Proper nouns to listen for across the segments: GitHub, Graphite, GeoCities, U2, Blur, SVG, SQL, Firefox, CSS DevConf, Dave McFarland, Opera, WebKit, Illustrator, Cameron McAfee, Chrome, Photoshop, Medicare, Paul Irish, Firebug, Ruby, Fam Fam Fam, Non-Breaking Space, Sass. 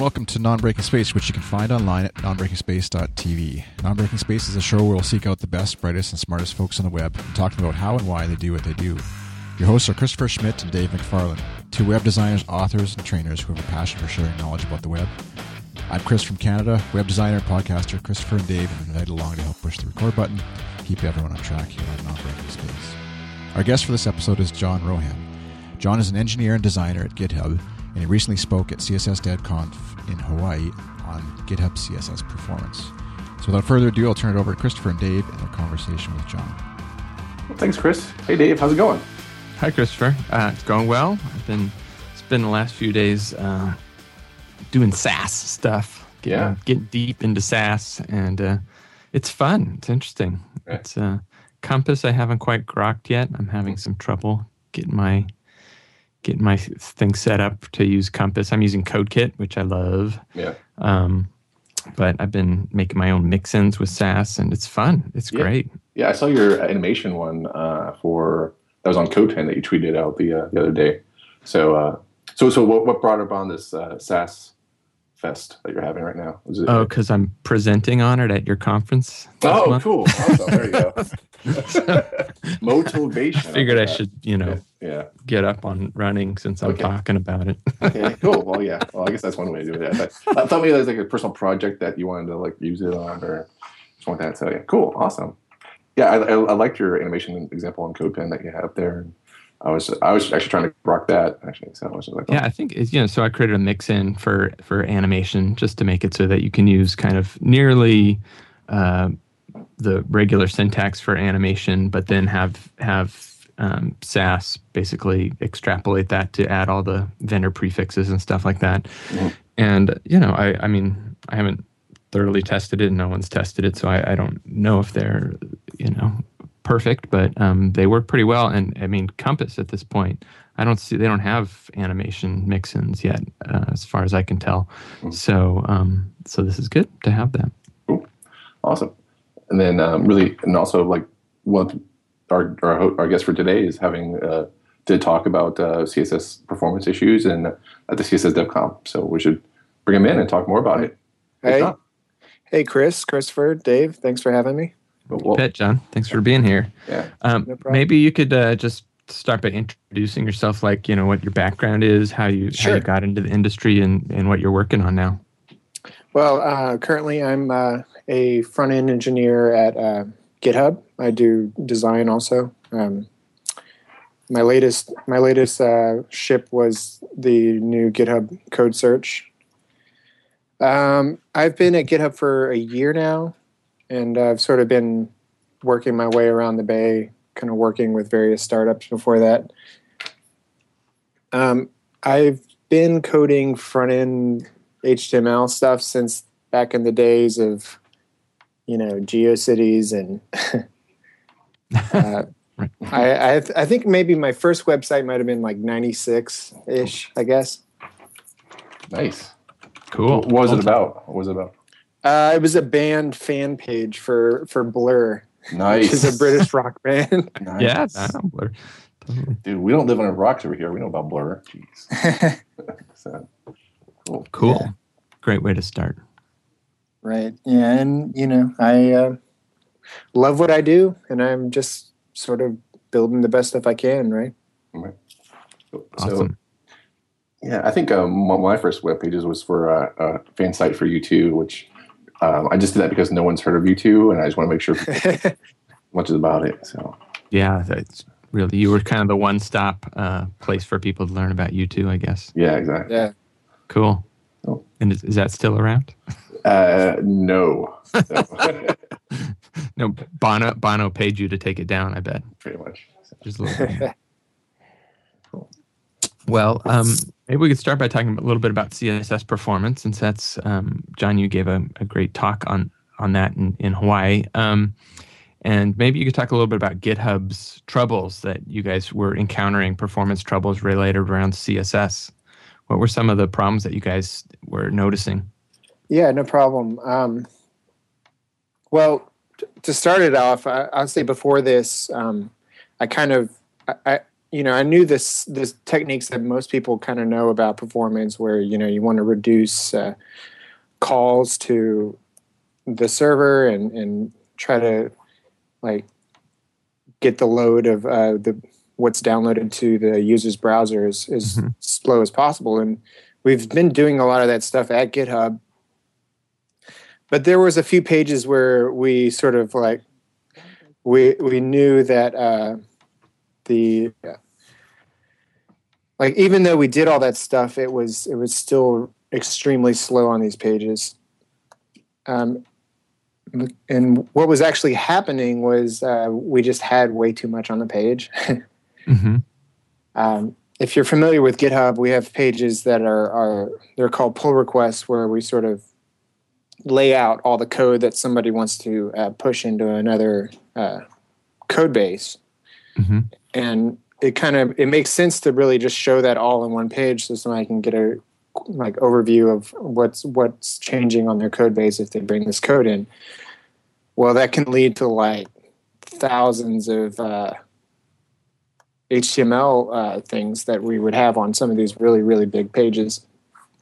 and welcome to Non-Breaking Space, which you can find online at nonbreakingspace.tv. Non-Breaking Space is a show where we'll seek out the best, brightest, and smartest folks on the web and talk about how and why they do what they do. Your hosts are Christopher Schmidt and Dave McFarland, two web designers, authors, and trainers who have a passion for sharing knowledge about the web. I'm Chris from Canada, web designer and podcaster. Christopher and Dave have been invited along to help push the record button, keep everyone on track here on Non-Breaking Space. Our guest for this episode is John Rohan. John is an engineer and designer at GitHub, and he recently spoke at CSS DevConf in Hawaii on GitHub CSS performance. So without further ado, I'll turn it over to Christopher and Dave in their conversation with John. Well, thanks, Chris. Hey, Dave. How's it going? Hi, Christopher. It's going well. I've been spending the last few days doing Sass stuff. Yeah. Getting deep into Sass, and it's fun. It's interesting. Okay. It's Compass I haven't quite grokked yet. I'm having some trouble getting my thing set up to use Compass. I'm using CodeKit, which I love. Yeah. But I've been making my own mix-ins with Sass, and it's fun. It's great. Yeah, I saw your animation one that was on CodePen that you tweeted out the other day. So what brought up on this Sass fest that you're having right now? Because I'm presenting on it at your conference. Oh, cool! Awesome. There you go. Motivation. I figured I should, get up on running since I'm talking about it. Okay, cool. Well, yeah. Well, I guess that's one way to do it. I thought maybe that was like a personal project that you wanted to like use it on or something like that. So yeah, cool, awesome. Yeah, I liked your animation example on CodePen that you had up there. I was actually trying to rock that, actually. So I was like, I think, so I created a mix-in for animation just to make it so that you can use kind of nearly the regular syntax for animation, but then have Sass basically extrapolate that to add all the vendor prefixes and stuff like that. Mm-hmm. And, I haven't thoroughly tested it, and no one's tested it, so I don't know if they're, perfect, but they work pretty well. And I mean, Compass at this point, they don't have animation mix-ins yet, as far as I can tell. Mm-hmm. So this is good to have that. Cool, awesome. And then our guest for today is having to talk about CSS performance issues and at the CSS DevConf. So we should bring him in and talk more about it. Hey, Chris, Christopher, Dave. Thanks for having me. John. Thanks for being here. Yeah. No problem. Maybe you could just start by introducing yourself, like, what your background is, how you got into the industry, and what you're working on now. Well, currently I'm a front-end engineer at GitHub. I do design also. My latest ship was the new GitHub code search. I've been at GitHub for a year now. And I've sort of been working my way around the Bay, kind of working with various startups before that. I've been coding front-end HTML stuff since back in the days of, GeoCities. And I think maybe my first website might have been like 96-ish, I guess. Nice. Cool. What was it about? It was a band fan page for Blur. Nice. Which is a British rock band. Nice. Yeah, I know Blur. Dude, we don't live on rocks over here. We know about Blur. Jeez. So, cool. Yeah. Great way to start. Right. Yeah, and, I love what I do, and I'm just sort of building the best stuff I can, right? Right. Awesome. So, yeah, I think one of my first web pages was for a fan site for U2, which... I just did that because no one's heard of U2, and I just want to make sure much is about it. So yeah, that's really, you were kind of the one-stop place for people to learn about U2, I guess. Yeah, exactly. Yeah, cool. Oh. And is that still around? No. No, Bono paid you to take it down. I bet. Pretty much. So. Just a little bit. Cool. Well, maybe we could start by talking a little bit about CSS performance, since that's, John, you gave a great talk on that in Hawaii. And maybe you could talk a little bit about GitHub's troubles that you guys were encountering, performance troubles related around CSS. What were some of the problems that you guys were noticing? Yeah, no problem. Well, to start it off, I'll say before this, I kind of... I you know, I knew this techniques that most people kind of know about performance, where, you know, you want to reduce calls to the server and try to like get the load of what's downloaded to the user's browser as mm-hmm. slow as possible. And we've been doing a lot of that stuff at GitHub. But there was a few pages where we sort of like, we knew that even though we did all that stuff, it was still extremely slow on these pages. And what was actually happening was we just had way too much on the page. mm-hmm. If you're familiar with GitHub, we have pages that they're called pull requests, where we sort of lay out all the code that somebody wants to push into another code base. Mm-hmm. And it makes sense to really just show that all in one page, so somebody can get a like overview of what's changing on their code base if they bring this code in. Well, that can lead to like thousands of HTML things that we would have on some of these really, really big pages.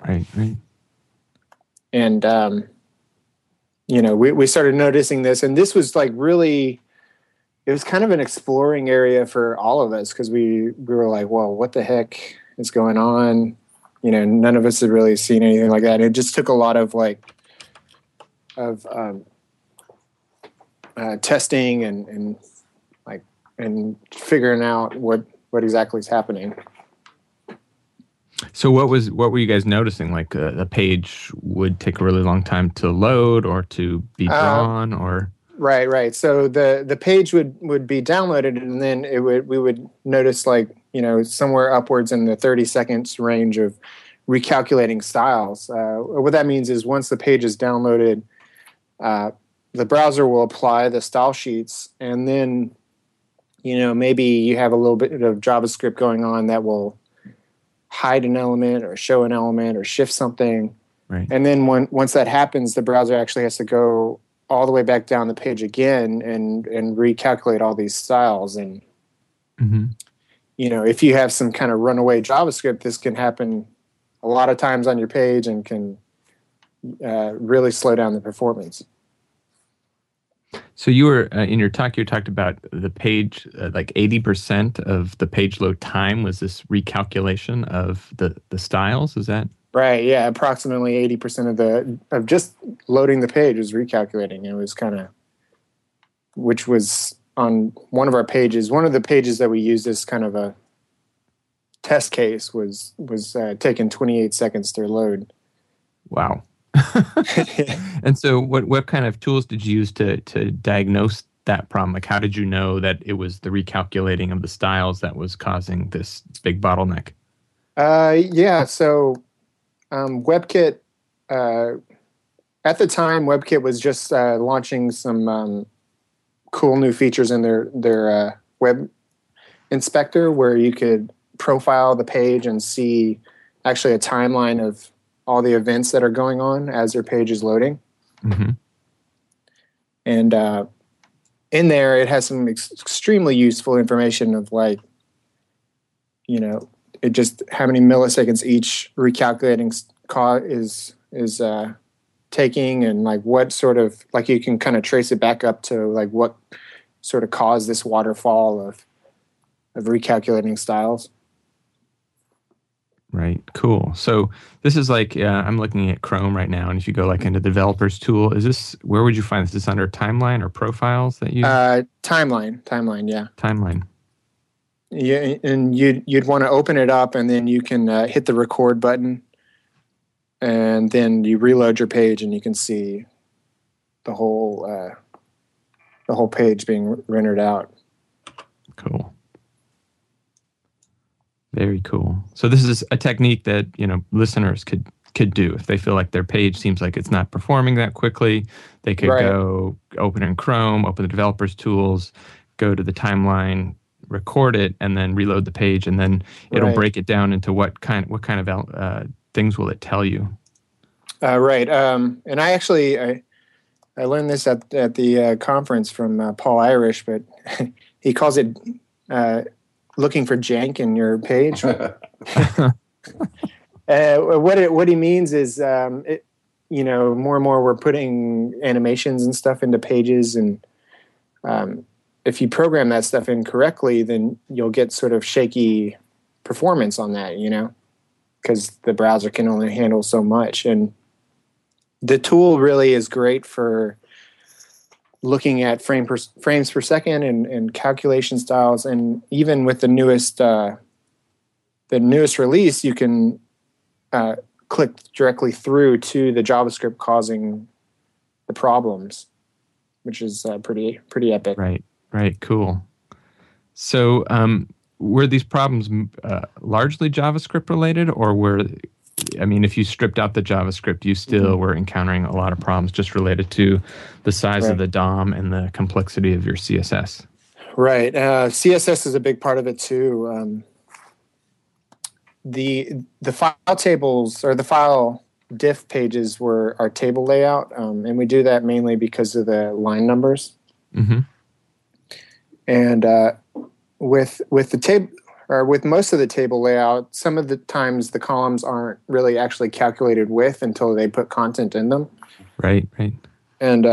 Right, right. And you know, we started noticing this, and this was like really, it was kind of an exploring area for all of us, because we were like, well, what the heck is going on? You know, none of us had really seen anything like that. It just took a lot of testing and figuring out what exactly is happening. So what were you guys noticing? Like a page would take a really long time to load or to be drawn, or right. So the page would be downloaded, and then we would notice, like, you know, somewhere upwards in the 30 seconds range of recalculating styles. What that means is once the page is downloaded, the browser will apply the style sheets, and then, you know, maybe you have a little bit of JavaScript going on that will hide an element or show an element or shift something. Right. And then once that happens, the browser actually has to go all the way back down the page again and recalculate all these styles. And mm-hmm. you know, if you have some kind of runaway JavaScript, this can happen a lot of times on your page and can really slow down the performance. So you were, in your talk, you talked about the page, like 80% of the page load time was this recalculation of the styles, is that? Right, yeah, approximately 80% of just loading the page was recalculating. It was kind of, which was... on one of our pages, one of the pages that we used as kind of a test case was taking 28 seconds to load. Wow. And so what kind of tools did you use to diagnose that problem? Like, how did you know that it was the recalculating of the styles that was causing this big bottleneck? WebKit, at the time, WebKit was just launching some... cool new features in their web inspector, where you could profile the page and see actually a timeline of all the events that are going on as your page is loading. Mm-hmm. And in there, it has some extremely useful information of, like, you know, it just how many milliseconds each recalculating is taking, and like what sort of, like, you can kind of trace it back up to like what sort of caused this waterfall of recalculating styles. Right, cool. So this is like, I'm looking at Chrome right now, and if you go like into the developers tool, is this, where would you find this? Is this under timeline or profiles that you? Timeline, yeah. Timeline. Yeah, and you'd want to open it up, and then you can hit the record button. And then you reload your page, and you can see the whole page being rendered out. Cool. Very cool. So this is a technique that, you know, listeners could do if they feel like their page seems like it's not performing that quickly. They could go open in Chrome, open the developers tools, go to the timeline, record it, and then reload the page, and then it'll break it down into what kind of things will it tell you? And I learned this at the conference from Paul Irish, but he calls it looking for jank in your page. What he means is, you know, more and more we're putting animations and stuff into pages, and if you program that stuff incorrectly, then you'll get sort of shaky performance on that, you know, because the browser can only handle so much. And the tool really is great for looking at frames per second and calculation styles. And even with the newest release, you can click directly through to the JavaScript causing the problems, which is pretty epic. Right, cool. So were these problems largely JavaScript related, or were, I mean, if you stripped out the JavaScript, you still were encountering a lot of problems just related to the size of the DOM and the complexity of your CSS? Right. CSS is a big part of it too. The file tables or the file diff pages were our table layout, and we do that mainly because of the line numbers. Mm-hmm. And with the table, or with most of the table layout, some of the times the columns aren't really actually calculated with until they put content in them. Right. And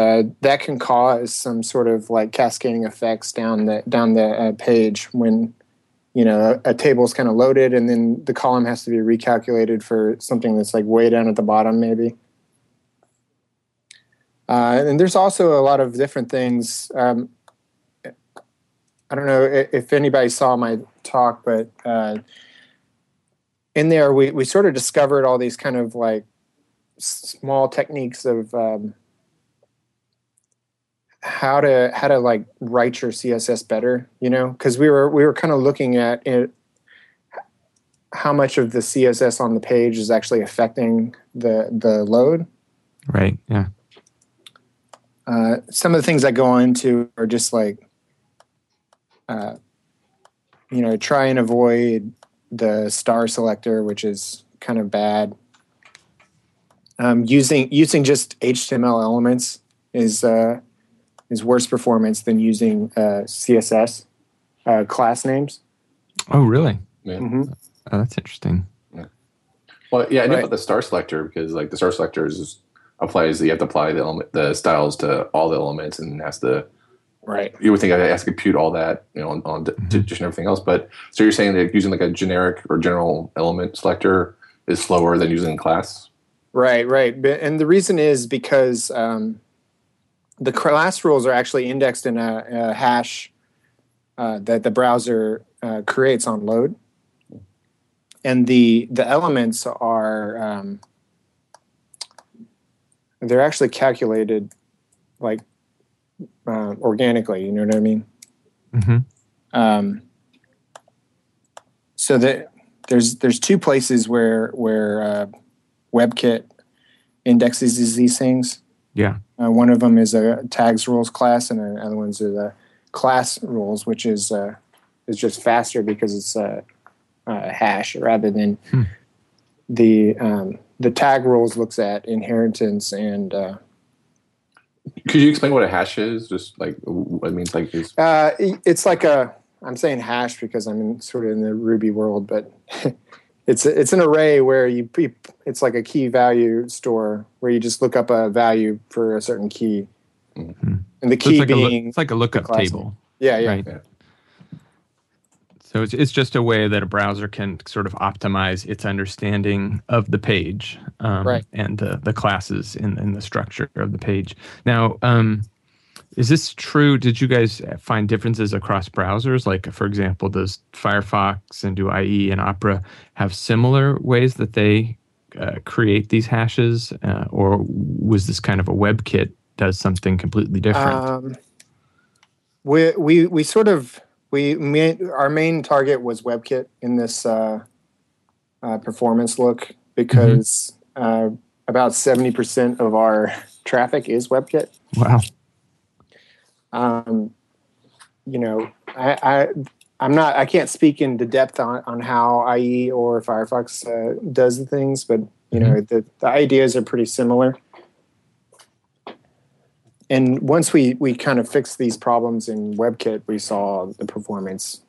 that can cause some sort of like cascading effects down the page when, you know, a table's kind of loaded and then the column has to be recalculated for something that's like way down at the bottom maybe. And there's also a lot of different things. I don't know if anybody saw my talk, but in there we sort of discovered all these kind of like small techniques of how to like write your CSS better, you know, because we were kind of looking at it, how much of the CSS on the page is actually affecting the load. Right. Yeah. Some of the things that go into are just like, you know, try and avoid the star selector, which is kind of bad. Using just HTML elements is worse performance than using CSS class names. Oh, really? Yeah. Mm-hmm. Oh, that's interesting. Yeah. Well, yeah, I know about the star selector because, like, the star selector you have to apply the styles to all the elements and has to. Right. You would think I'd have to compute all that, you know, on just everything else. But so you're saying that using like a generic or general element selector is slower than using class? Right. And the reason is because the class rules are actually indexed in a hash that the browser creates on load. And the elements are, they're actually calculated like, organically, you know what I mean? Mm-hmm. So that there's two places where WebKit indexes these things. Yeah. One of them is a tags rules class, and the other ones are the class rules, which is just faster because it's a hash rather than the tag rules looks at inheritance and. Could you explain what a hash is? Just like what it means, like it's like a. I'm saying hash because I'm sort of in the Ruby world, but it's an array where it's like a key value store where you just look up a value for a certain key, and the key it's like a lookup table. Yeah. Right? Yeah. So it's just a way that a browser can sort of optimize its understanding of the page and the classes in the structure of the page. Now, is this true? Did you guys find differences across browsers? Like, for example, does Firefox and do IE and Opera have similar ways that they create these hashes? Or was this kind of a WebKit does something completely different? We sort of... Our main target was WebKit in this performance look because about 70% of our traffic is WebKit. Wow. You know, I can't speak into depth on how IE or Firefox does the things, but you know the ideas are pretty similar. And once we kind of fixed these problems in WebKit, we saw the performance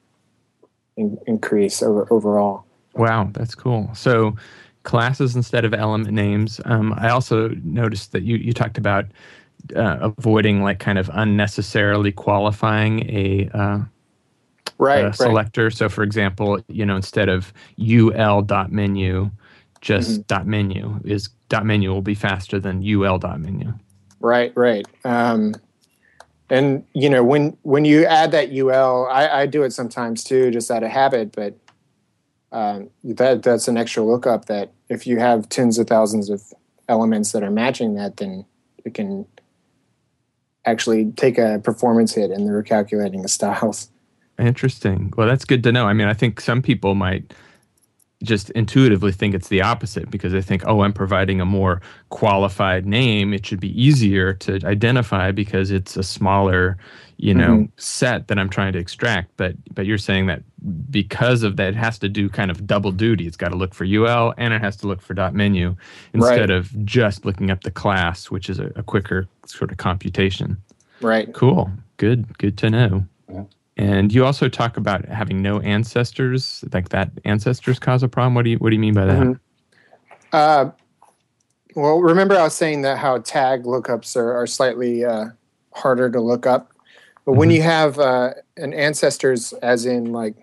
increase overall. Wow, that's cool. So classes instead of element names. I also noticed that you talked about avoiding like kind of unnecessarily qualifying a selector. So for example, instead of ul.menu, just .menu is .menu will be faster than ul.menu. Right. And when you add that ul, I do it sometimes too, just out of habit. But that's an extra lookup that if you have tens of thousands of elements that are matching that, then it can actually take a performance hit in the recalculating of styles. Interesting. Well, that's good to know. I mean, I think some people might just intuitively think it's the opposite because they think, I'm providing a more qualified name. It should be easier to identify because it's a smaller, set that I'm trying to extract. But you're saying that because of that, it has to do kind of double duty. It's got to look for UL and it has to look for .menu instead of just looking up the class, which is a quicker sort of computation. Right. Cool. Good to know. Yeah. And you also talk about having no ancestors, like that ancestors cause a problem. What do you mean by that? Well, remember I was saying that how tag lookups are slightly harder to look up. But when you have an ancestors, as in like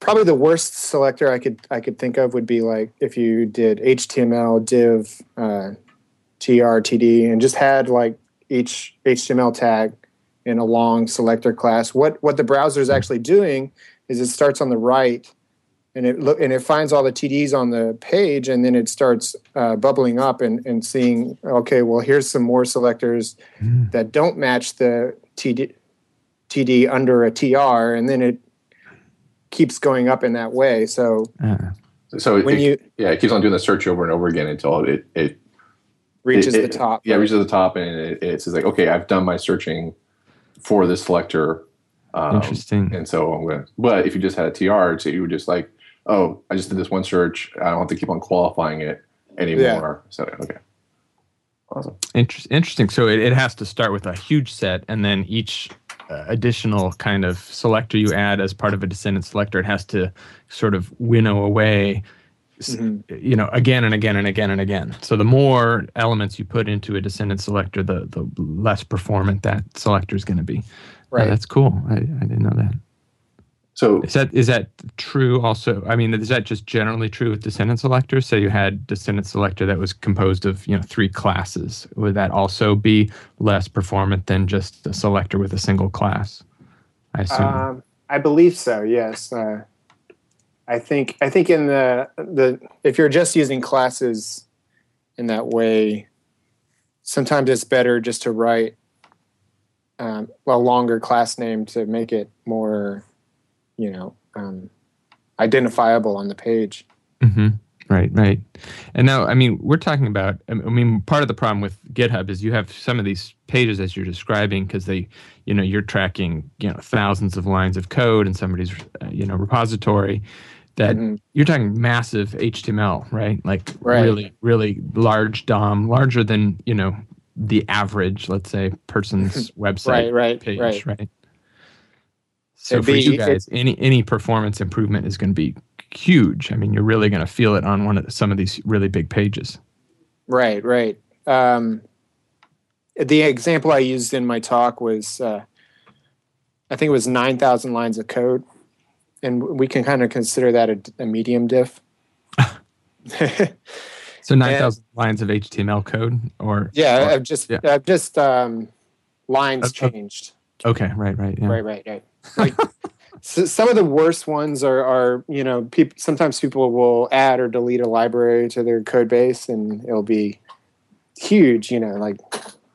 probably the worst selector I could think of would be like if you did HTML, div, tr, td, and just had like each HTML tag in a long selector class. What the browser is actually doing is it starts on the right, and it finds all the TDs on the page, and then it starts bubbling up and seeing, okay, well, here's some more selectors that don't match the TD under a TR, and then it keeps going up in that way. So it keeps on doing the search over and over again until it reaches the top. Yeah, reaches the top, and it says like, okay, I've done my searching for this selector. Interesting. And so I'm going to, but if you just had a TR, so you were just like, oh, I just did this one search. I don't have to keep on qualifying it anymore. Yeah. So, okay. Awesome. Interesting. So it has to start with a huge set, and then each additional kind of selector you add as part of a descendant selector, it has to sort of winnow away, again and again and again and again. So the more elements you put into a descendant selector, the less performant that selector is going to be. Right. Yeah, that's cool. I didn't know that. So is that true also? I mean, is that just generally true with descendant selectors? So you had descendant selector that was composed of, three classes. Would that also be less performant than just a selector with a single class? I assume. I believe so. Yes. I think in the if you're just using classes in that way, sometimes it's better just to write a longer class name to make it more, identifiable on the page. Mm-hmm. Right. And now, we're talking about, part of the problem with GitHub is you have some of these pages as you're describing because they, you're tracking, thousands of lines of code in somebody's, repository. That you're talking massive HTML, right? Like really, really large DOM, larger than the average, let's say, person's website page, right? So you guys, any performance improvement is going to be huge. You're really going to feel it on some of these really big pages. Right. The example I used in my talk was, I think it was 9,000 lines of code. And we can kind of consider that a medium diff. So 9,000 lines of HTML code, or I've just lines changed. Okay, right, yeah. Right. Like, so some of the worst ones are sometimes people will add or delete a library to their code base, and it'll be huge, like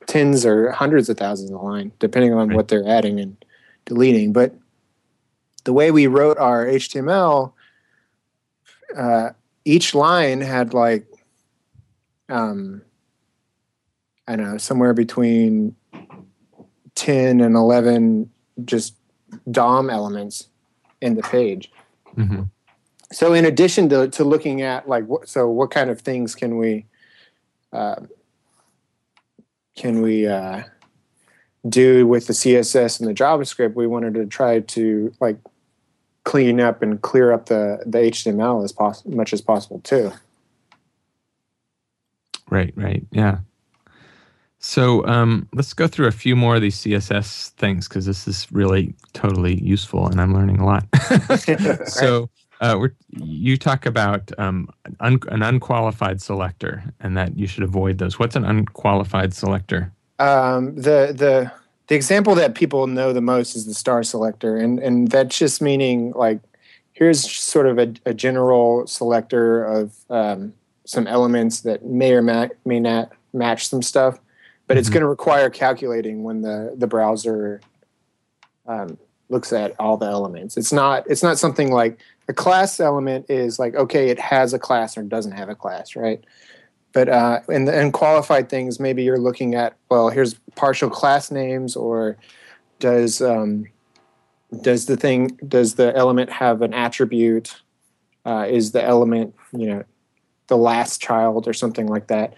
tens or hundreds of thousands a line, depending on what they're adding and deleting, but. The way we wrote our HTML, each line had like, I don't know, somewhere between 10 and 11 just DOM elements in the page. Mm-hmm. So in addition to looking at like, what kind of things can we do with the CSS and the JavaScript, we wanted to try to like clean up and clear up the HTML as much as possible too. Right, right, yeah. So let's go through a few more of these CSS things because this is really totally useful and I'm learning a lot. So you talk about an unqualified selector and that you should avoid those. What's an unqualified selector? The example that people know the most is the star selector, and that's just meaning like here's sort of a general selector of some elements that may or may not match some stuff, but it's going to require calculating when the browser looks at all the elements. It's not something like a class element is like, okay, it has a class or doesn't have a class, right? But in the unqualified things, maybe you're looking at, well, here's partial class names, or does the element have an attribute? Is the element, you know, the last child or something like that?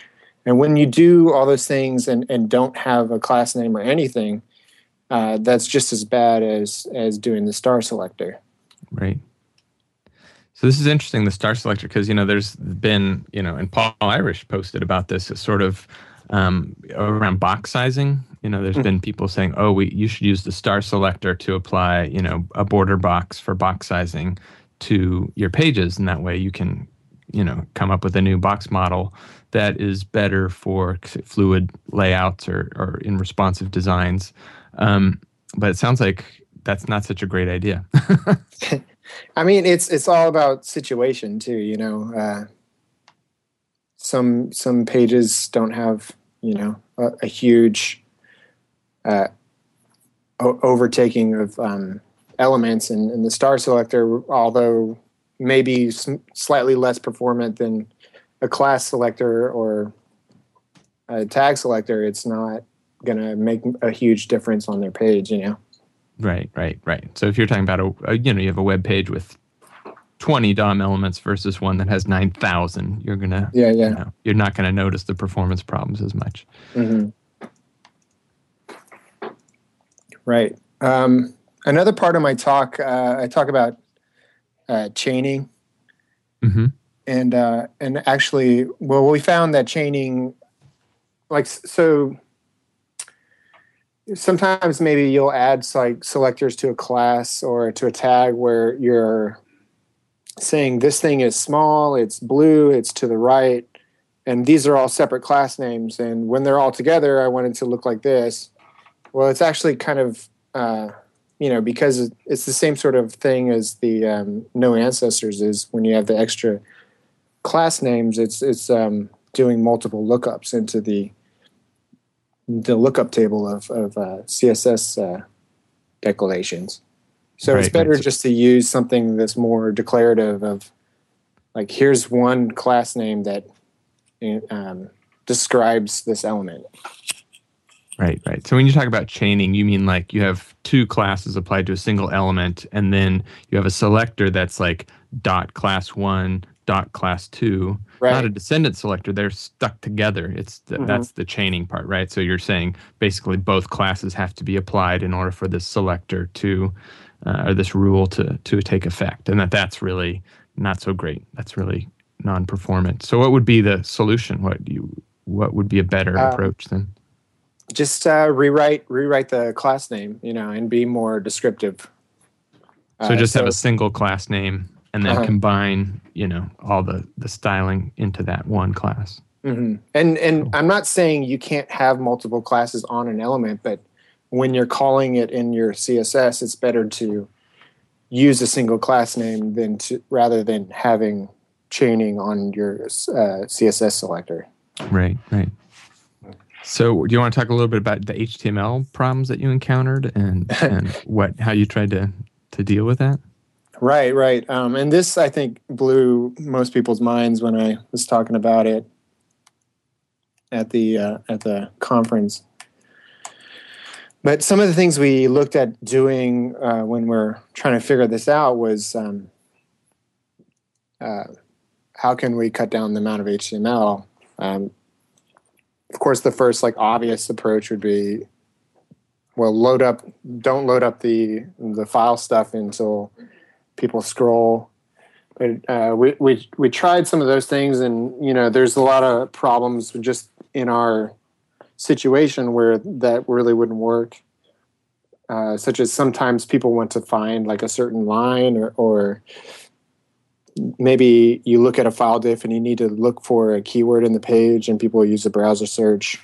And when you do all those things and don't have a class name or anything, that's just as bad as doing the star selector. Right. So this is interesting, the star selector, because, you know, there's been, you know, and Paul Irish posted about this, it's sort of around box sizing. You know, there's been people saying, oh, you should use the star selector to apply, you know, a border box for box sizing to your pages. And that way you can, you know, come up with a new box model that is better for fluid layouts or in responsive designs. But it sounds like that's not such a great idea. I mean, it's all about situation too, you know. Some pages don't have, you know, a huge overtaking of elements, and the star selector, although maybe slightly less performant than a class selector or a tag selector, it's not going to make a huge difference on their page, you know. Right, right, right. So if you're talking about you know, you have a web page with 20 DOM elements versus one that has 9,000, you're gonna, you know, you're not gonna notice the performance problems as much. Right. Another part of my talk, I talk about chaining, and actually, well, we found that chaining, like so. Sometimes maybe you'll add like selectors to a class or to a tag where you're saying this thing is small, it's blue, it's to the right, and these are all separate class names. And when they're all together, I want it to look like this. Well, it's actually kind of, you know, because it's the same sort of thing as the no ancestors is when you have the extra class names, it's doing multiple lookups into the lookup table of CSS declarations. So right, it's better just to use something that's more declarative of, like, here's one class name that describes this element. Right, right. So when you talk about chaining, you mean like you have two classes applied to a single element, and then you have a selector that's like .class1, .class2, right. Not a descendant selector. They're stuck together. That's the chaining part, right? So you're saying basically both classes have to be applied in order for this selector to, or this rule to take effect, and that's really not so great. That's really non-performant. So what would be the solution? What would be a better approach then? Just rewrite the class name, you know, and be more descriptive. So just have a single class name and then combine, you know, all the styling into that one class. And cool. I'm not saying you can't have multiple classes on an element, but when you're calling it in your CSS, it's better to use a single class name rather than having chaining on your CSS selector. Right, right. So do you want to talk a little bit about the HTML problems that you encountered and how you tried to deal with that? Right, right. And this, I think, blew most people's minds when I was talking about it at the conference. But some of the things we looked at doing when we're trying to figure this out was how can we cut down the amount of HTML? Of course, the first, like, obvious approach would be, well, don't load up the file stuff until people scroll. But we tried some of those things, and you know, there's a lot of problems just in our situation where that really wouldn't work. Such as sometimes people want to find like a certain line, or maybe you look at a file diff and you need to look for a keyword in the page, and people use a browser search.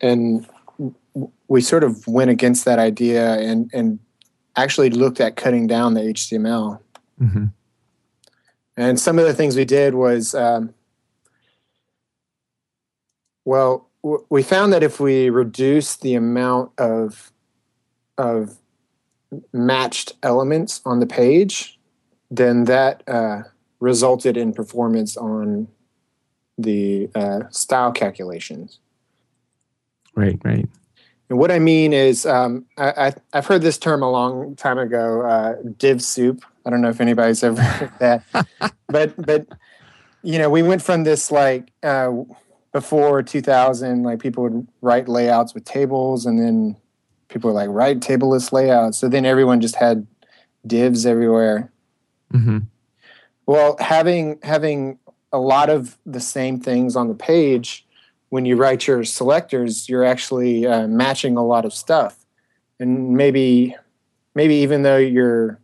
And we sort of went against that idea and actually looked at cutting down the HTML. Mm-hmm. And some of the things we did was, we found that if we reduce the amount of matched elements on the page, then that resulted in performance on the style calculations. Right, right. And what I mean is, I've heard this term a long time ago, div soup. I don't know if anybody's ever heard that, but you know, we went from this like. Before 2000, like people would write layouts with tables, and then people were like, write tableless layouts. So then everyone just had divs everywhere. Mm-hmm. Well, having a lot of the same things on the page, when you write your selectors, you're actually matching a lot of stuff. And maybe even though you're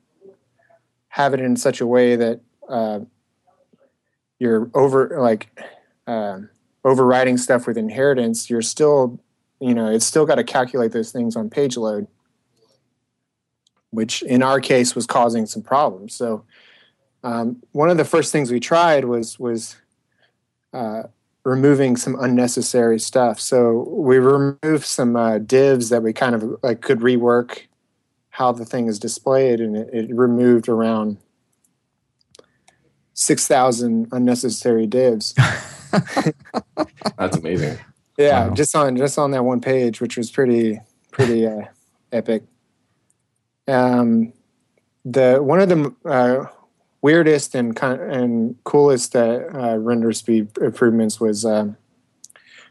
have it in such a way that you're overriding stuff with inheritance, you're still, you know, it's still got to calculate those things on page load, which in our case was causing some problems. So one of the first things we tried was removing some unnecessary stuff. So we removed some divs that we kind of like could rework how the thing is displayed, and it removed around 6,000 unnecessary divs. That's amazing. Yeah, wow. just on that one page, which was pretty epic. One of the weirdest and coolest render speed improvements was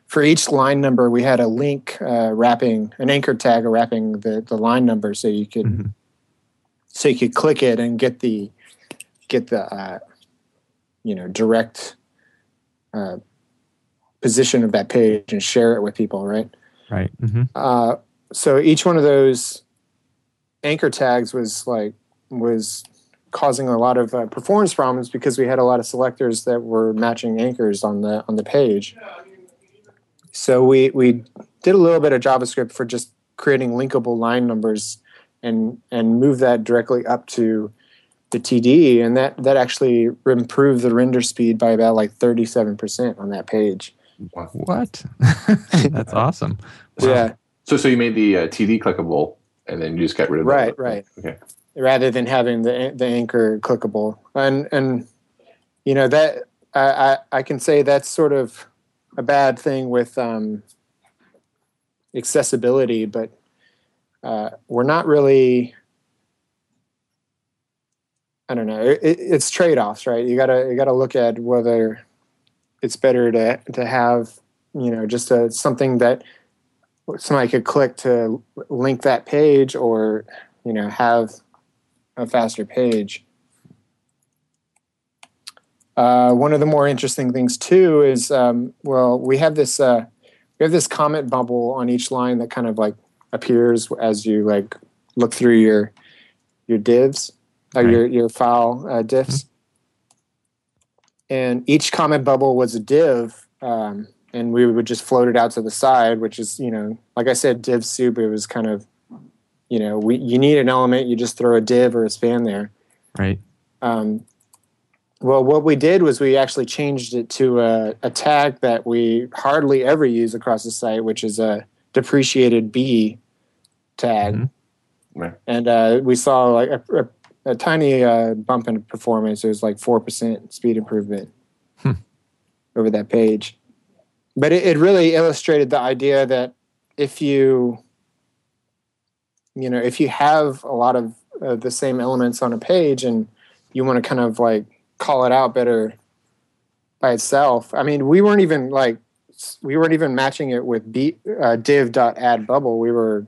for each line number, we had a link wrapping an anchor tag wrapping the line number, so you could mm-hmm. so you could click it and get the you know, direct. Position of that page and share it with people, right? Right. Mm-hmm. So each one of those anchor tags was causing a lot of performance problems because we had a lot of selectors that were matching anchors on the page. So we did a little bit of JavaScript for just creating linkable line numbers and move that directly up to the TD, and that actually improved the render speed by about like 37% on that page. What? That's awesome. Wow. Yeah. So you made the TD clickable, and then you just got rid of that. Right. Okay. Rather than having the anchor clickable, and you know that I can say that's sort of a bad thing with accessibility, but we're not really. I don't know. It's trade-offs, right? You gotta look at whether it's better to have, you know, just something that somebody could click to link that page, or you know, have a faster page. One of the more interesting things too is, we have this comment bubble on each line that kind of like appears as you like look through your divs. Right. Your file diffs. And each comment bubble was a div, and we would just float it out to the side, which is, you know, like I said, div soup. It was kind of, you know, you need an element, you just throw a div or a span there. Right. Well, what we did was we actually changed it to a tag that we hardly ever use across the site, which is a depreciated B tag. Mm-hmm. Right. And we saw like a tiny bump in performance. It was like 4% speed improvement over that page. But it really illustrated the idea that if you have a lot of the same elements on a page and you want to kind of like call it out better by itself. I mean, we weren't even matching it with div.add bubble. We were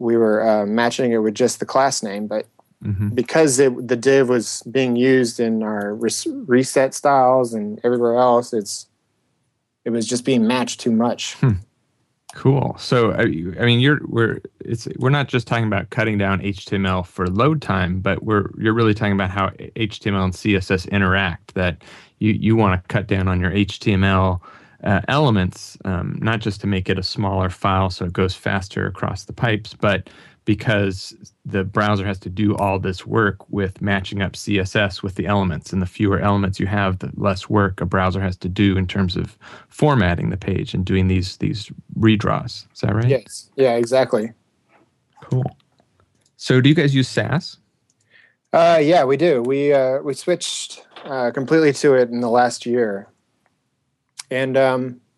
we were matching it with just the class name, but because the div was being used in our reset styles and everywhere else, it was just being matched too much. Cool. So I mean, we're not just talking about cutting down HTML for load time, but you're really talking about how HTML and CSS interact. That you want to cut down on your HTML elements, not just to make it a smaller file so it goes faster across the pipes, but because the browser has to do all this work with matching up CSS with the elements. And the fewer elements you have, the less work a browser has to do in terms of formatting the page and doing these redraws. Is that right? Yes. Yeah, exactly. Cool. So do you guys use Sass? Yeah, we do. We switched completely to it in the last year. And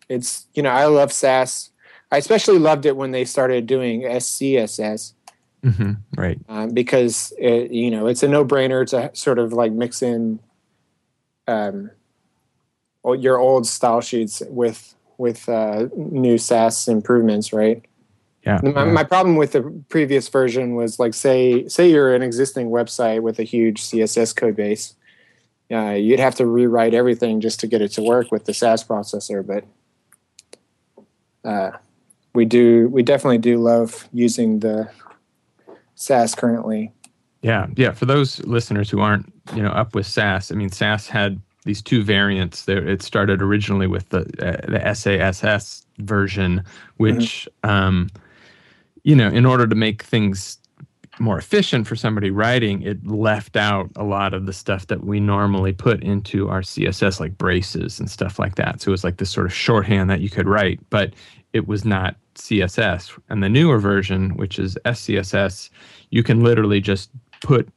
it's, you know, I love Sass. I especially loved it when they started doing SCSS. Right. Because, you know, it's a no-brainer to sort of like mix in your old style sheets with new Sass improvements, right? Yeah. My problem with the previous version was like, say you're an existing website with a huge CSS code base. You'd have to rewrite everything just to get it to work with the Sass processor, but we definitely do love using the Sass currently. Yeah. For those listeners who aren't, up with Sass, I mean, Sass had these two variants. It started originally with the SASS version, which, in order to make things more efficient for somebody writing, it left out a lot of the stuff that we normally put into our CSS, like braces and stuff like that. So it was like this sort of shorthand that you could write, but it was not CSS. And the newer version, which is SCSS, you can literally just put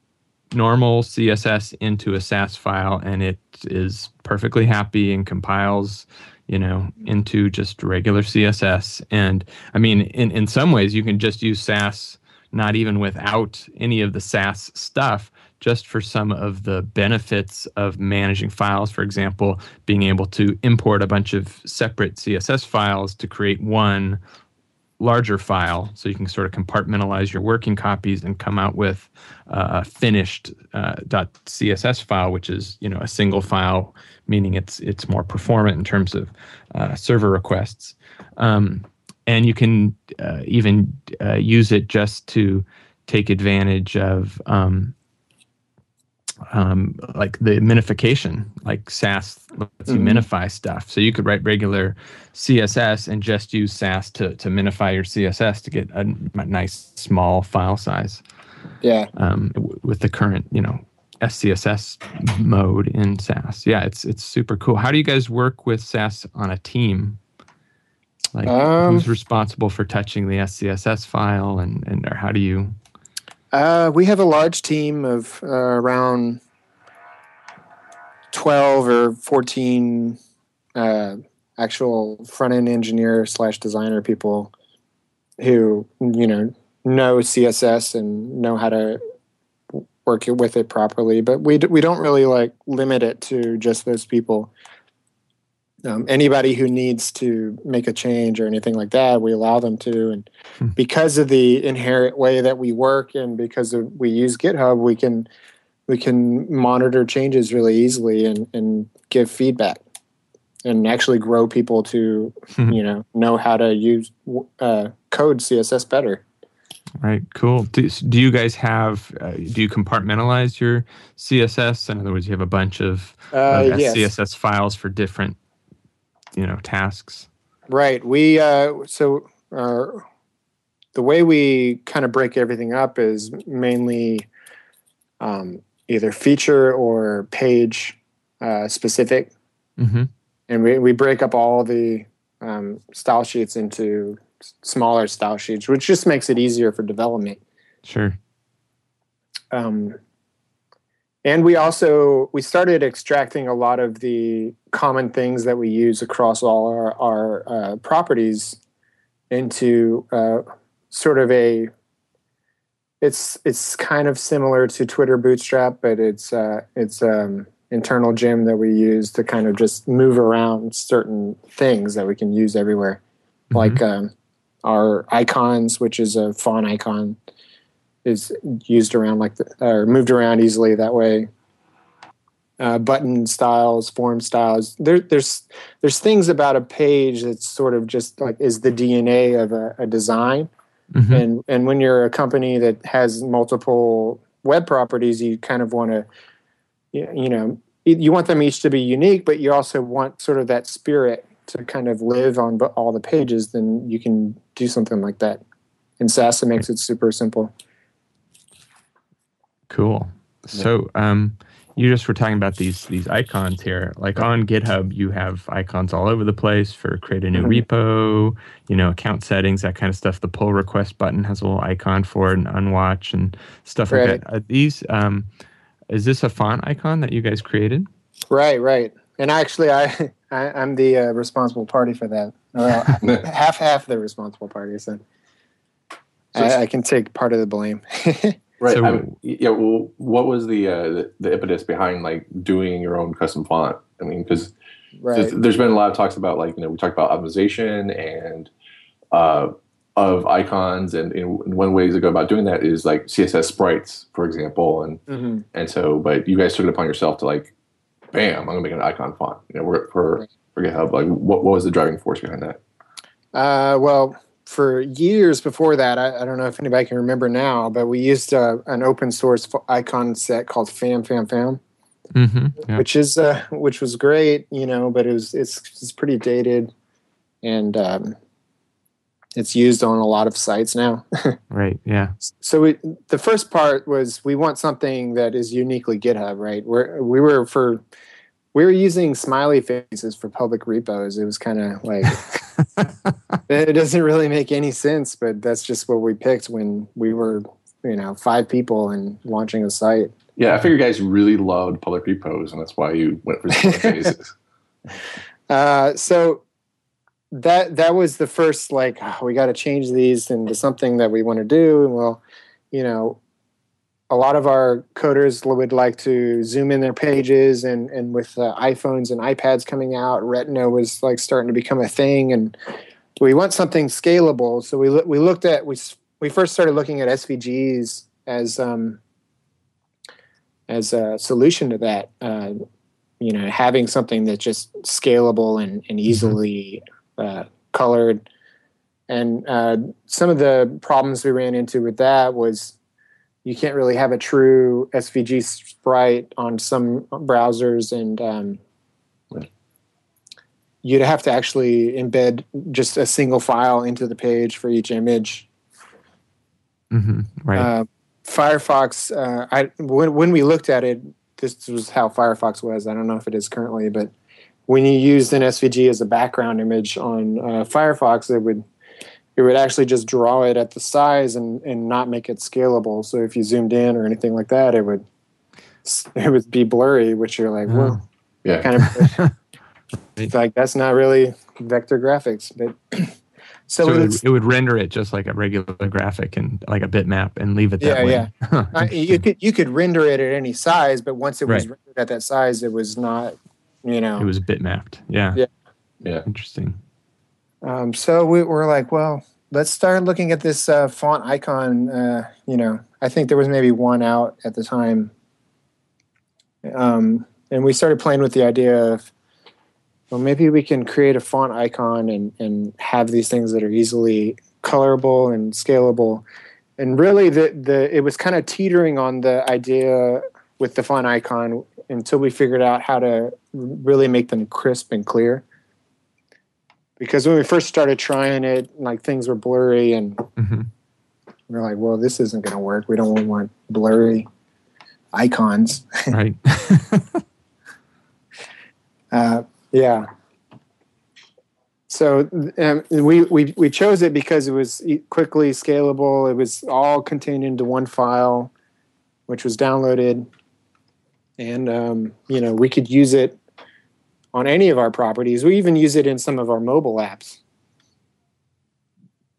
normal CSS into a Sass file, and it is perfectly happy and compiles, into just regular CSS. And I mean, in some ways, you can just use Sass not even without any of the Sass stuff, just for some of the benefits of managing files. For example, being able to import a bunch of separate CSS files to create one larger file, so you can sort of compartmentalize your working copies and come out with a finished .css file, which is a single file, meaning it's more performant in terms of server requests. And you can even use it just to take advantage of like the minification, like Sass lets you minify stuff. So you could write regular CSS and just use Sass to minify your CSS to get a nice small file size. Yeah. With the current, SCSS mode in Sass. Yeah, it's super cool. How do you guys work with Sass on a team? Like who's responsible for touching the SCSS file, and or how do you? We have a large team of around 12 or 14 actual front-end engineer/designer people who know CSS and know how to work with it properly. But we don't really like limit it to just those people. Anybody who needs to make a change or anything like that, we allow them to. And because of the inherent way that we work, and because we use GitHub, we can monitor changes really easily and give feedback, and actually grow people to know how to use code CSS better. Right. Cool. Do you guys have? Do you compartmentalize your CSS? In other words, you have a bunch of CSS files for different tasks. Right. We the way we kind of break everything up is mainly either feature or page specific, and we break up all the style sheets into smaller style sheets, which just makes it easier for development. Sure. And we started extracting a lot of the common things that we use across all our properties into sort of a. It's kind of similar to Twitter Bootstrap, but it's internal gem that we use to kind of just move around certain things that we can use everywhere, like our icons, which is a font icon, is used around like the, or moved around easily that way. Button styles, form styles. There's things about a page that's sort of just like is the DNA of a design. Mm-hmm. And when you're a company that has multiple web properties, you kind of want to, you know, you want them each to be unique, but you also want sort of that spirit to kind of live on all the pages. Then you can do something like that. And Sass makes it super simple. Cool. So you just were talking about these icons here. Like on GitHub, you have icons all over the place for create a new repo, you know, account settings, that kind of stuff. The pull request button has a little icon for it, and unwatch and stuff like that. Are these, is this a font icon that you guys created? Right. And actually, I'm the responsible party for that. Well, half the responsible party, so I can take part of the blame. Right. So, well, what was the impetus behind like doing your own custom font? I mean, because there's been a lot of talks about like, you know, we talked about optimization and of icons, and one way to go about doing that is like CSS sprites, for example, and so, but you guys took it upon yourself to like, bam, I'm gonna make an icon font. You know, for GitHub. Like, what was the driving force behind that? Well, for years before that, I don't know if anybody can remember now, but we used an open source icon set called Fam Fam Fam, which was great, you know, but it's pretty dated, and it's used on a lot of sites now. Right. Yeah. So the first part was we want something that is uniquely GitHub, right? We were using smiley faces for public repos. It was kind of like, it doesn't really make any sense, but that's just what we picked when we were, you know, 5 people and launching a site. Yeah, I figure you guys really loved public repos, and that's why you went for smiley faces. So that was the first, like, we got to change these into something that we want to do. And, well, you know, a lot of our coders would like to zoom in their pages, and with iPhones and iPads coming out, Retina was like starting to become a thing, and we want something scalable. So we first started looking at SVGs as a solution to that. You know, having something that's just scalable and easily colored, and some of the problems we ran into with that was, you can't really have a true SVG sprite on some browsers, and you'd have to actually embed just a single file into the page for each image. Mm-hmm, right. Firefox, when we looked at it, this was how Firefox was. I don't know if it is currently, but when you used an SVG as a background image on Firefox, it would actually just draw it at the size and not make it scalable. So if you zoomed in or anything like that, it would be blurry, which you're like, well, yeah, kind of. It's like, that's not really vector graphics, but so it would render it just like a regular graphic and like a bitmap and leave it that way. Yeah, you could render it at any size, but once it was rendered at that size, it was not, you know, it was bitmapped. Yeah. Interesting. So we're like, well, let's start looking at this font icon. You know, I think there was maybe one out at the time, and we started playing with the idea of, well, maybe we can create a font icon and have these things that are easily colorable and scalable. And really, it was kind of teetering on the idea with the font icon until we figured out how to really make them crisp and clear. Because when we first started trying it, like, things were blurry, and we're like, well, this isn't going to work. We don't want blurry icons. Right. Yeah. So we chose it because it was quickly scalable. It was all contained into one file, which was downloaded. And, you know, we could use it on any of our properties. We even use it in some of our mobile apps.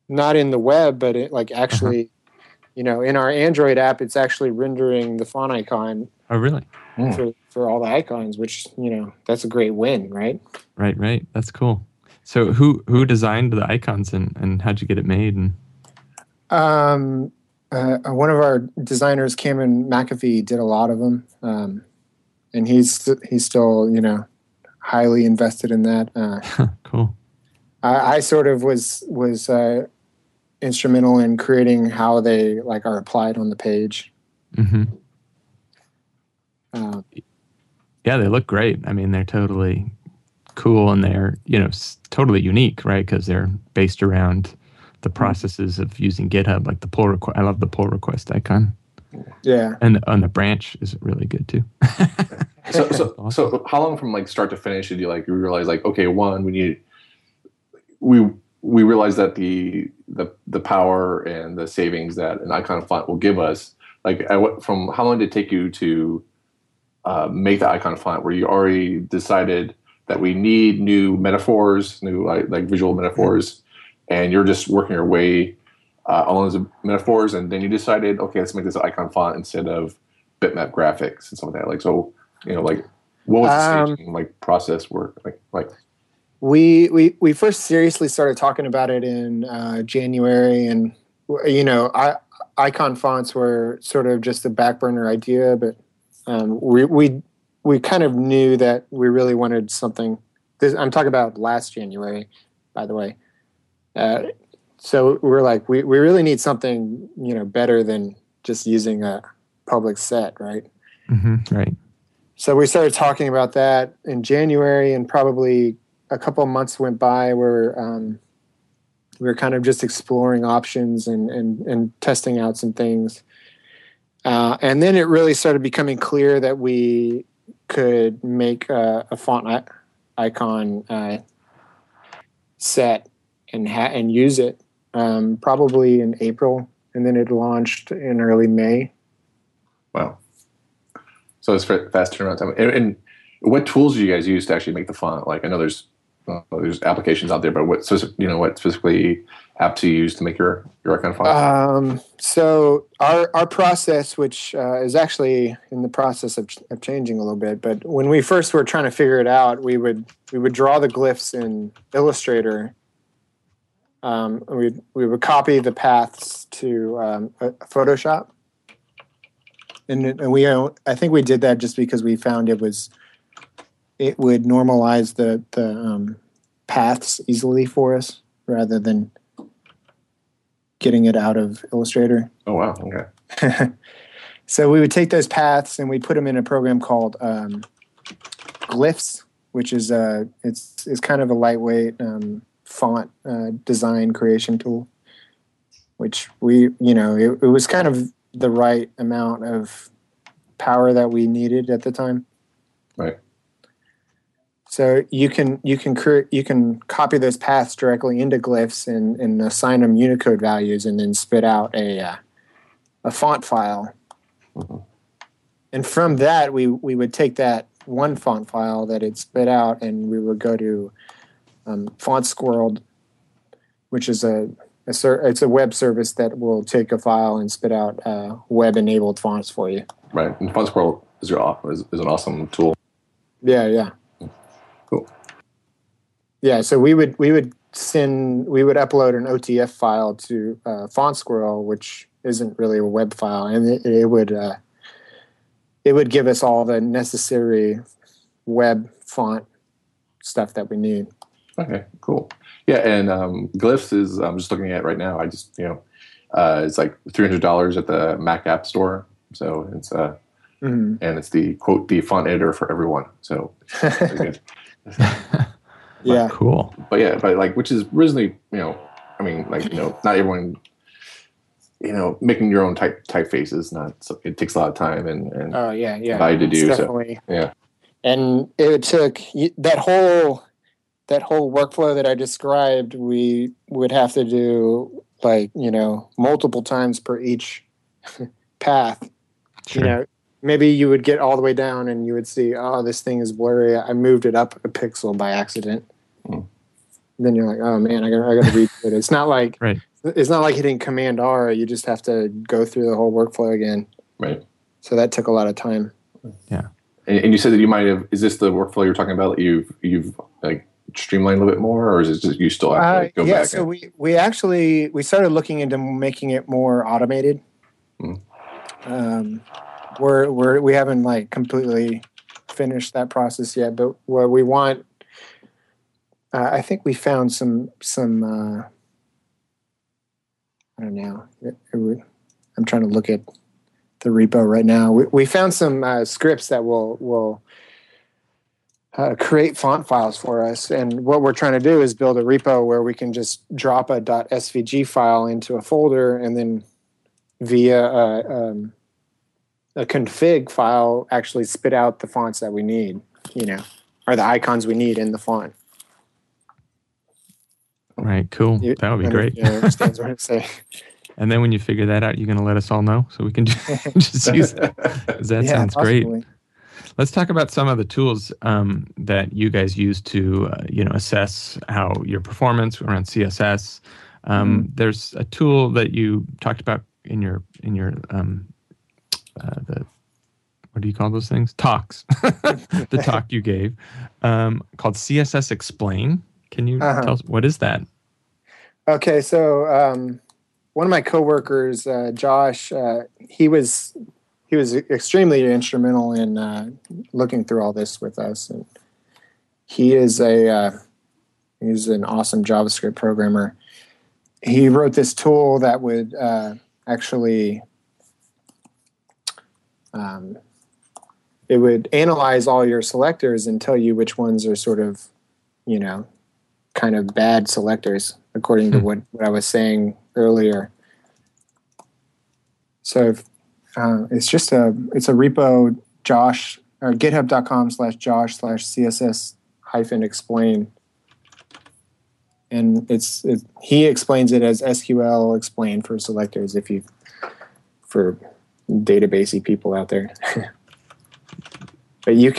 Not in the web, but it, like, actually, you know, in our Android app, it's actually rendering the font icon. Oh, really? Yeah. For all the icons, which, you know, that's a great win, right? Right. That's cool. So who designed the icons and how'd you get it made? And one of our designers, Cameron McAfee, did a lot of them, and he's still, you know, highly invested in that. Cool. I sort of was instrumental in creating how they like are applied on the page. Mm-hmm. Yeah, they look great. I mean, they're totally cool, and they're, you know, totally unique, right? Because they're based around the processes of using GitHub, like the pull request. I love the pull request icon. Yeah, and on the branch is really good too. so how long from like start to finish did you like realize like, okay, one, we realized that the power and the savings that an icon font will give us. Like, from how long did it take you to make the icon font? Where you already decided that we need new metaphors, new like visual metaphors, and you're just working your way along those metaphors, and then you decided, okay, let's make this an icon font instead of bitmap graphics and stuff like that. Like, so, you know, like, what was the staging, like process work? Like we first seriously started talking about it in January, and you know, icon fonts were sort of just a back burner idea, but we kind of knew that we really wanted something. This, I'm talking about last January, by the way. So we're like, we really need something, you know, better than just using a public set, right? Mm-hmm, right. So we started talking about that in January, and probably a couple of months went by where we were kind of just exploring options and testing out some things. And then it really started becoming clear that we could make a font icon set and use it probably in April. And then it launched in early May. Wow. So it's fast turnaround time. And what tools do you guys use to actually make the font? Like, I know there's applications out there, but what, you know, what specifically apps you use to make your icon font? So our process, which is actually in the process of changing a little bit, but when we first were trying to figure it out, we would draw the glyphs in Illustrator. We would copy the paths to Photoshop, and I think we did that just because we found it would normalize the paths easily for us rather than getting it out of Illustrator. Oh, wow. Okay. So we would take those paths and we put them in a program called Glyphs, which is it's kind of a lightweight font design creation tool, which we, you know, it was kind of the right amount of power that we needed at the time. Right. So you can copy those paths directly into Glyphs and assign them Unicode values, and then spit out a font file. Mm-hmm. And from that, we would take that one font file that it spit out, and we would go to Font Squirrel, which is a web service that will take a file and spit out web-enabled fonts for you. Right, and Font Squirrel is an awesome tool. Yeah, yeah. Cool. Yeah, so we would upload an OTF file to Font Squirrel, which isn't really a web file, and it would give us all the necessary web font stuff that we need. Okay, cool. Yeah, and Glyphs is, I'm just looking at it right now. It's like $300 at the Mac App Store, so it's mm-hmm. And it's the quote the font editor for everyone. So that's good. But, yeah, cool. But yeah, but like, which is originally, you know, I mean, like, you know, not everyone, you know, making your own typefaces. It takes a lot of time and value to do. Definitely. So, yeah, and it took that whole workflow that I described. We would have to do, like, you know, multiple times per each path. Sure. You know, maybe you would get all the way down and you would see, oh, this thing is blurry. I moved it up a pixel by accident. Mm. Then you're like, oh man, I got to redo it. It's not like right. It's not like hitting Command R. You just have to go through the whole workflow again. Right. So that took a lot of time. Yeah. And you said that you might have. Is this the workflow you're talking about? That you've like streamlined a little bit more, or is it just you still have to like, go back? So we started looking into making it more automated. We haven't like completely finished that process yet, but what we want, I think we found some I don't know. I'm trying to look at the repo right now. We found some scripts that will create font files for us. And what we're trying to do is build a repo where we can just drop a .svg file into a folder, and then via a config file actually spit out the fonts that we need, or the icons we need in the font. Right, cool. That would be great. Yeah, understands what I'm saying. And then when you figure that out, you're going to let us all know so we can just use that. That sounds possibly great. Let's talk about some of the tools that you guys use to, assess how your performance around CSS. There's a tool that you talked about in your what do you call those things? Talks. The talk you gave called CSS Explain. Can you tell us, what is that? Okay, so one of my coworkers, Josh, he was extremely instrumental in looking through all this with us, and he is he's an awesome JavaScript programmer. He wrote this tool that would actually it would analyze all your selectors and tell you which ones are sort of kind of bad selectors, according to what I was saying earlier. So it's just a repo, Josh, or github.com/josh/css-explain. And he explains it as SQL explain for selectors, for databasey people out there. But you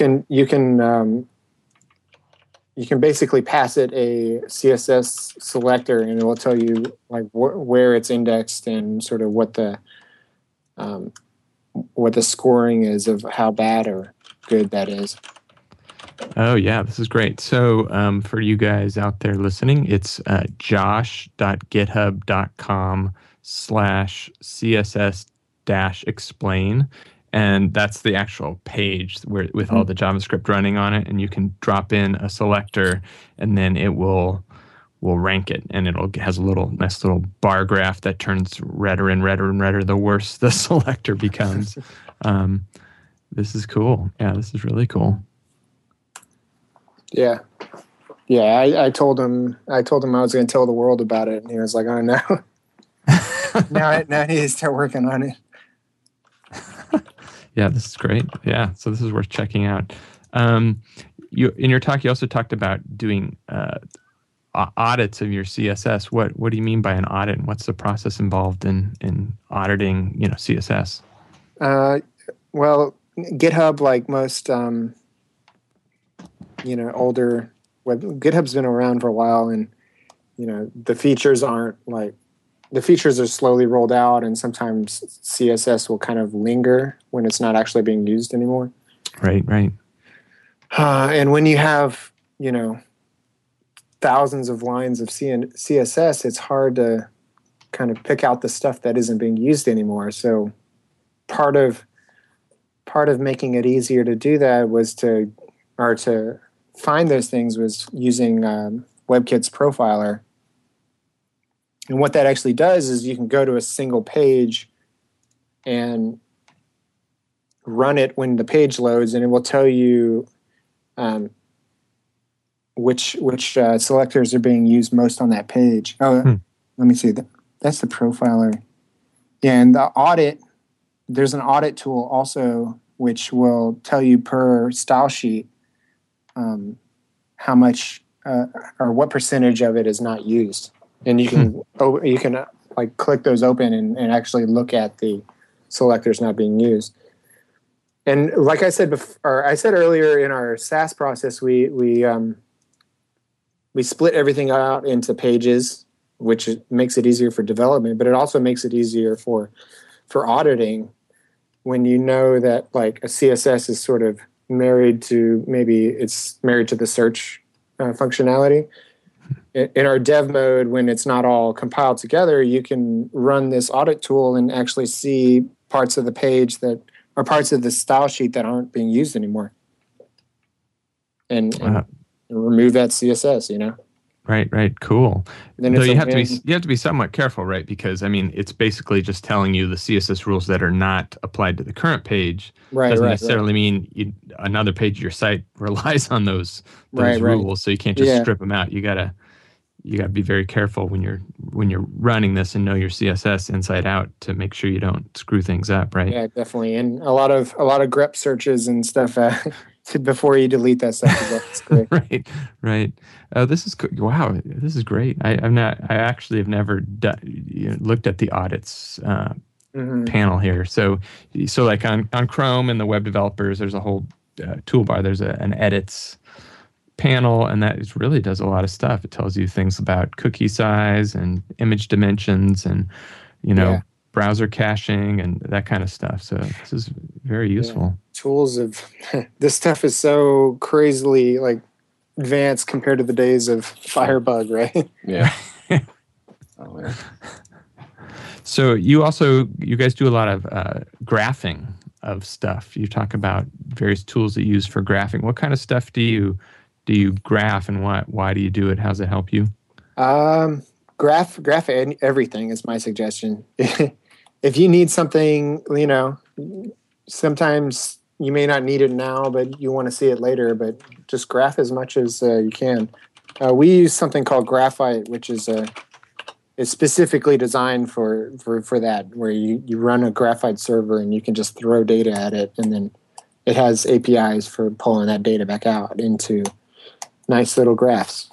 can basically pass it a CSS selector, and it will tell you like where it's indexed and sort of what the scoring is of how bad or good that is. Oh yeah, this is great. So for you guys out there listening, it's josh.github.com/css-explain. And that's the actual page with all the JavaScript running on it. And you can drop in a selector, and then it will rank it. And it has a nice little bar graph that turns redder and redder and redder the worse the selector becomes. This is cool. Yeah, this is really cool. Yeah. Yeah, I told him I was going to tell the world about it. And he was like, oh, no. now I need to start working on it. Yeah, this is great. Yeah, so this is worth checking out. In your talk, you also talked about doing audits of your CSS. What do you mean by an audit, and what's the process involved in auditing, CSS? Well, GitHub, like most, older GitHub's been around for a while, and the features are slowly rolled out, and sometimes CSS will kind of linger when it's not actually being used anymore. Right. And when you have, thousands of lines of CSS, it's hard to kind of pick out the stuff that isn't being used anymore. So part of making it easier to do that was to find those things was using WebKit's profiler. And what that actually does is you can go to a single page and run it when the page loads, and it will tell you which selectors are being used most on that page. Oh, let me see. That's the profiler. And the audit, there's an audit tool also which will tell you per style sheet how much or what percentage of it is not used. And you can you can click those open and actually look at the selectors not being used. And like I said earlier in our Sass process, we split everything out into pages, which makes it easier for development, but it also makes it easier for auditing when you know that like a CSS is sort of married to the search functionality. In our dev mode, when it's not all compiled together, you can run this audit tool and actually see parts of the page that are parts of the style sheet that aren't being used anymore. And remove that CSS, you know? Right, right, cool. Though so you have to be somewhat careful, right? Because I mean, it's basically just telling you the CSS rules that are not applied to the current page. Right, doesn't necessarily mean another page of your site relies on those rules. So you can't just strip them out. You gotta be very careful when you're running this and know your CSS inside out to make sure you don't screw things up, right? Yeah, definitely. And a lot of grep searches and stuff. Before you delete that stuff, that's great. right. This is wow. This is great. I actually have never looked at the audits panel here. So like on Chrome and the web developers, there's a whole toolbar. There's an edits panel, and that really does a lot of stuff. It tells you things about cookie size and image dimensions, and browser caching and that kind of stuff. So this is very useful. Yeah. Tools of this stuff is so crazily like advanced compared to the days of Firebug, right? Yeah. So you guys do a lot of graphing of stuff. You talk about various tools that you use for graphing. What kind of stuff do you graph, and why do you do it? How does it help you? Graph everything is my suggestion. If you need something, sometimes you may not need it now, but you want to see it later, but just graph as much as you can. We use something called Graphite, which is specifically designed for that, where you run a Graphite server and you can just throw data at it, and then it has APIs for pulling that data back out into nice little graphs.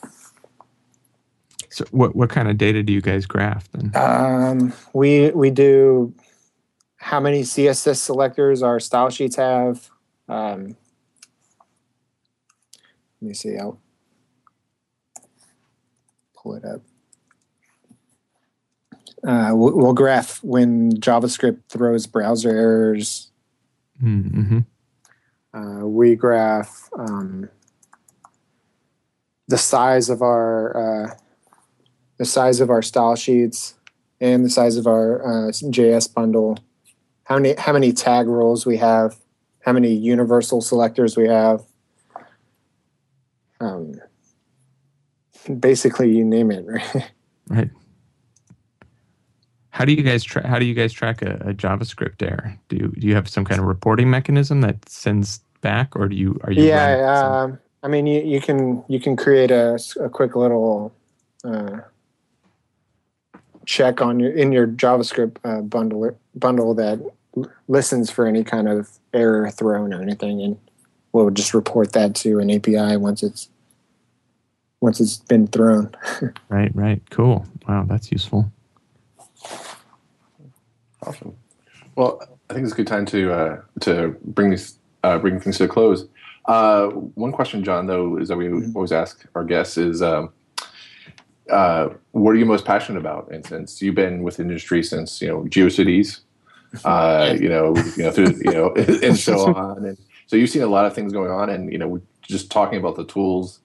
So what kind of data do you guys graph then? We do... how many CSS selectors our style sheets have. Let me see. I'll pull it up. We'll graph when JavaScript throws browser errors. Mm-hmm. We graph the size of our style sheets and the size of our JS bundle. How many tag roles we have, how many universal selectors we have. Basically, you name it, right? Right. How do you guys track a JavaScript error? Do you have some kind of reporting mechanism that sends back, or are you? Yeah. I mean, you can create a quick little check in your JavaScript bundle that listens for any kind of error thrown or anything, and we'll just report that to an API once it's been thrown. Right. Cool. Wow, that's useful. Awesome. Well, I think it's a good time to bring things to a close. One question, John, though, is that we always ask our guests is. What are you most passionate about? And since you've been with the industry since GeoCities, through and so on, and so you've seen a lot of things going on, and we're just talking about the tools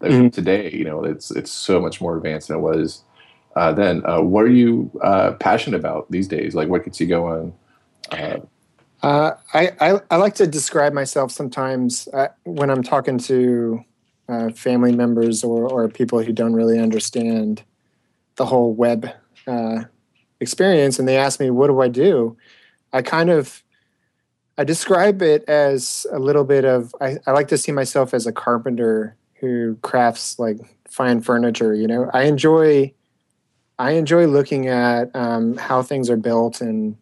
that today, it's so much more advanced than it was then. What are you passionate about these days? Like, what gets you going? I like to describe myself sometimes when I'm talking to. Family members or people who don't really understand the whole web experience, and they ask me, what do I do? I describe it as a little bit of, I like to see myself as a carpenter who crafts like fine furniture, I enjoy looking at how things are built and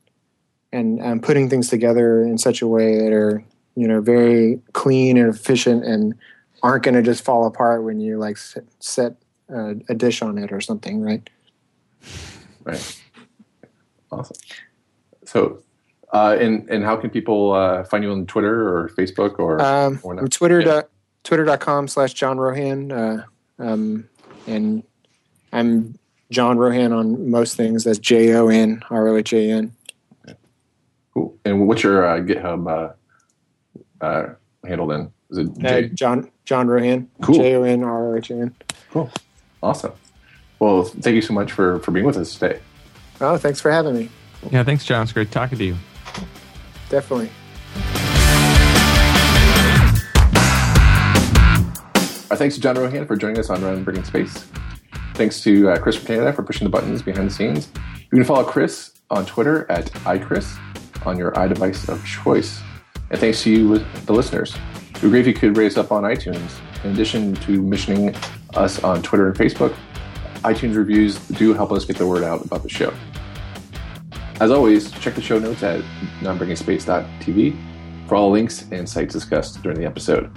putting things together in such a way that are, very clean and efficient and aren't going to just fall apart when you like set a dish on it or something, right? Right. Awesome. So, and how can people find you on Twitter or Facebook or not? Twitter.com/JohnRohan, and I'm John Rohan on most things. That's JONROHAN. Cool. And what's your GitHub handle then? Is it John Rohan. Cool. JONROHAN. Cool. Awesome. Well, thank you so much for being with us today. Oh, thanks for having me. Yeah, thanks, John. It's great talking to you. Definitely. Our thanks to John Rohan for joining us on Non-Breaking Space. Thanks to Chris from Canada for pushing the buttons behind the scenes. You can follow Chris on Twitter at iChris on your iDevice of choice. And thanks to you, the listeners. It would be great if you could rate us up on iTunes. In addition to mentioning us on Twitter and Facebook, iTunes reviews do help us get the word out about the show. As always, check the show notes at nonbreakingspace.tv for all links and sites discussed during the episode.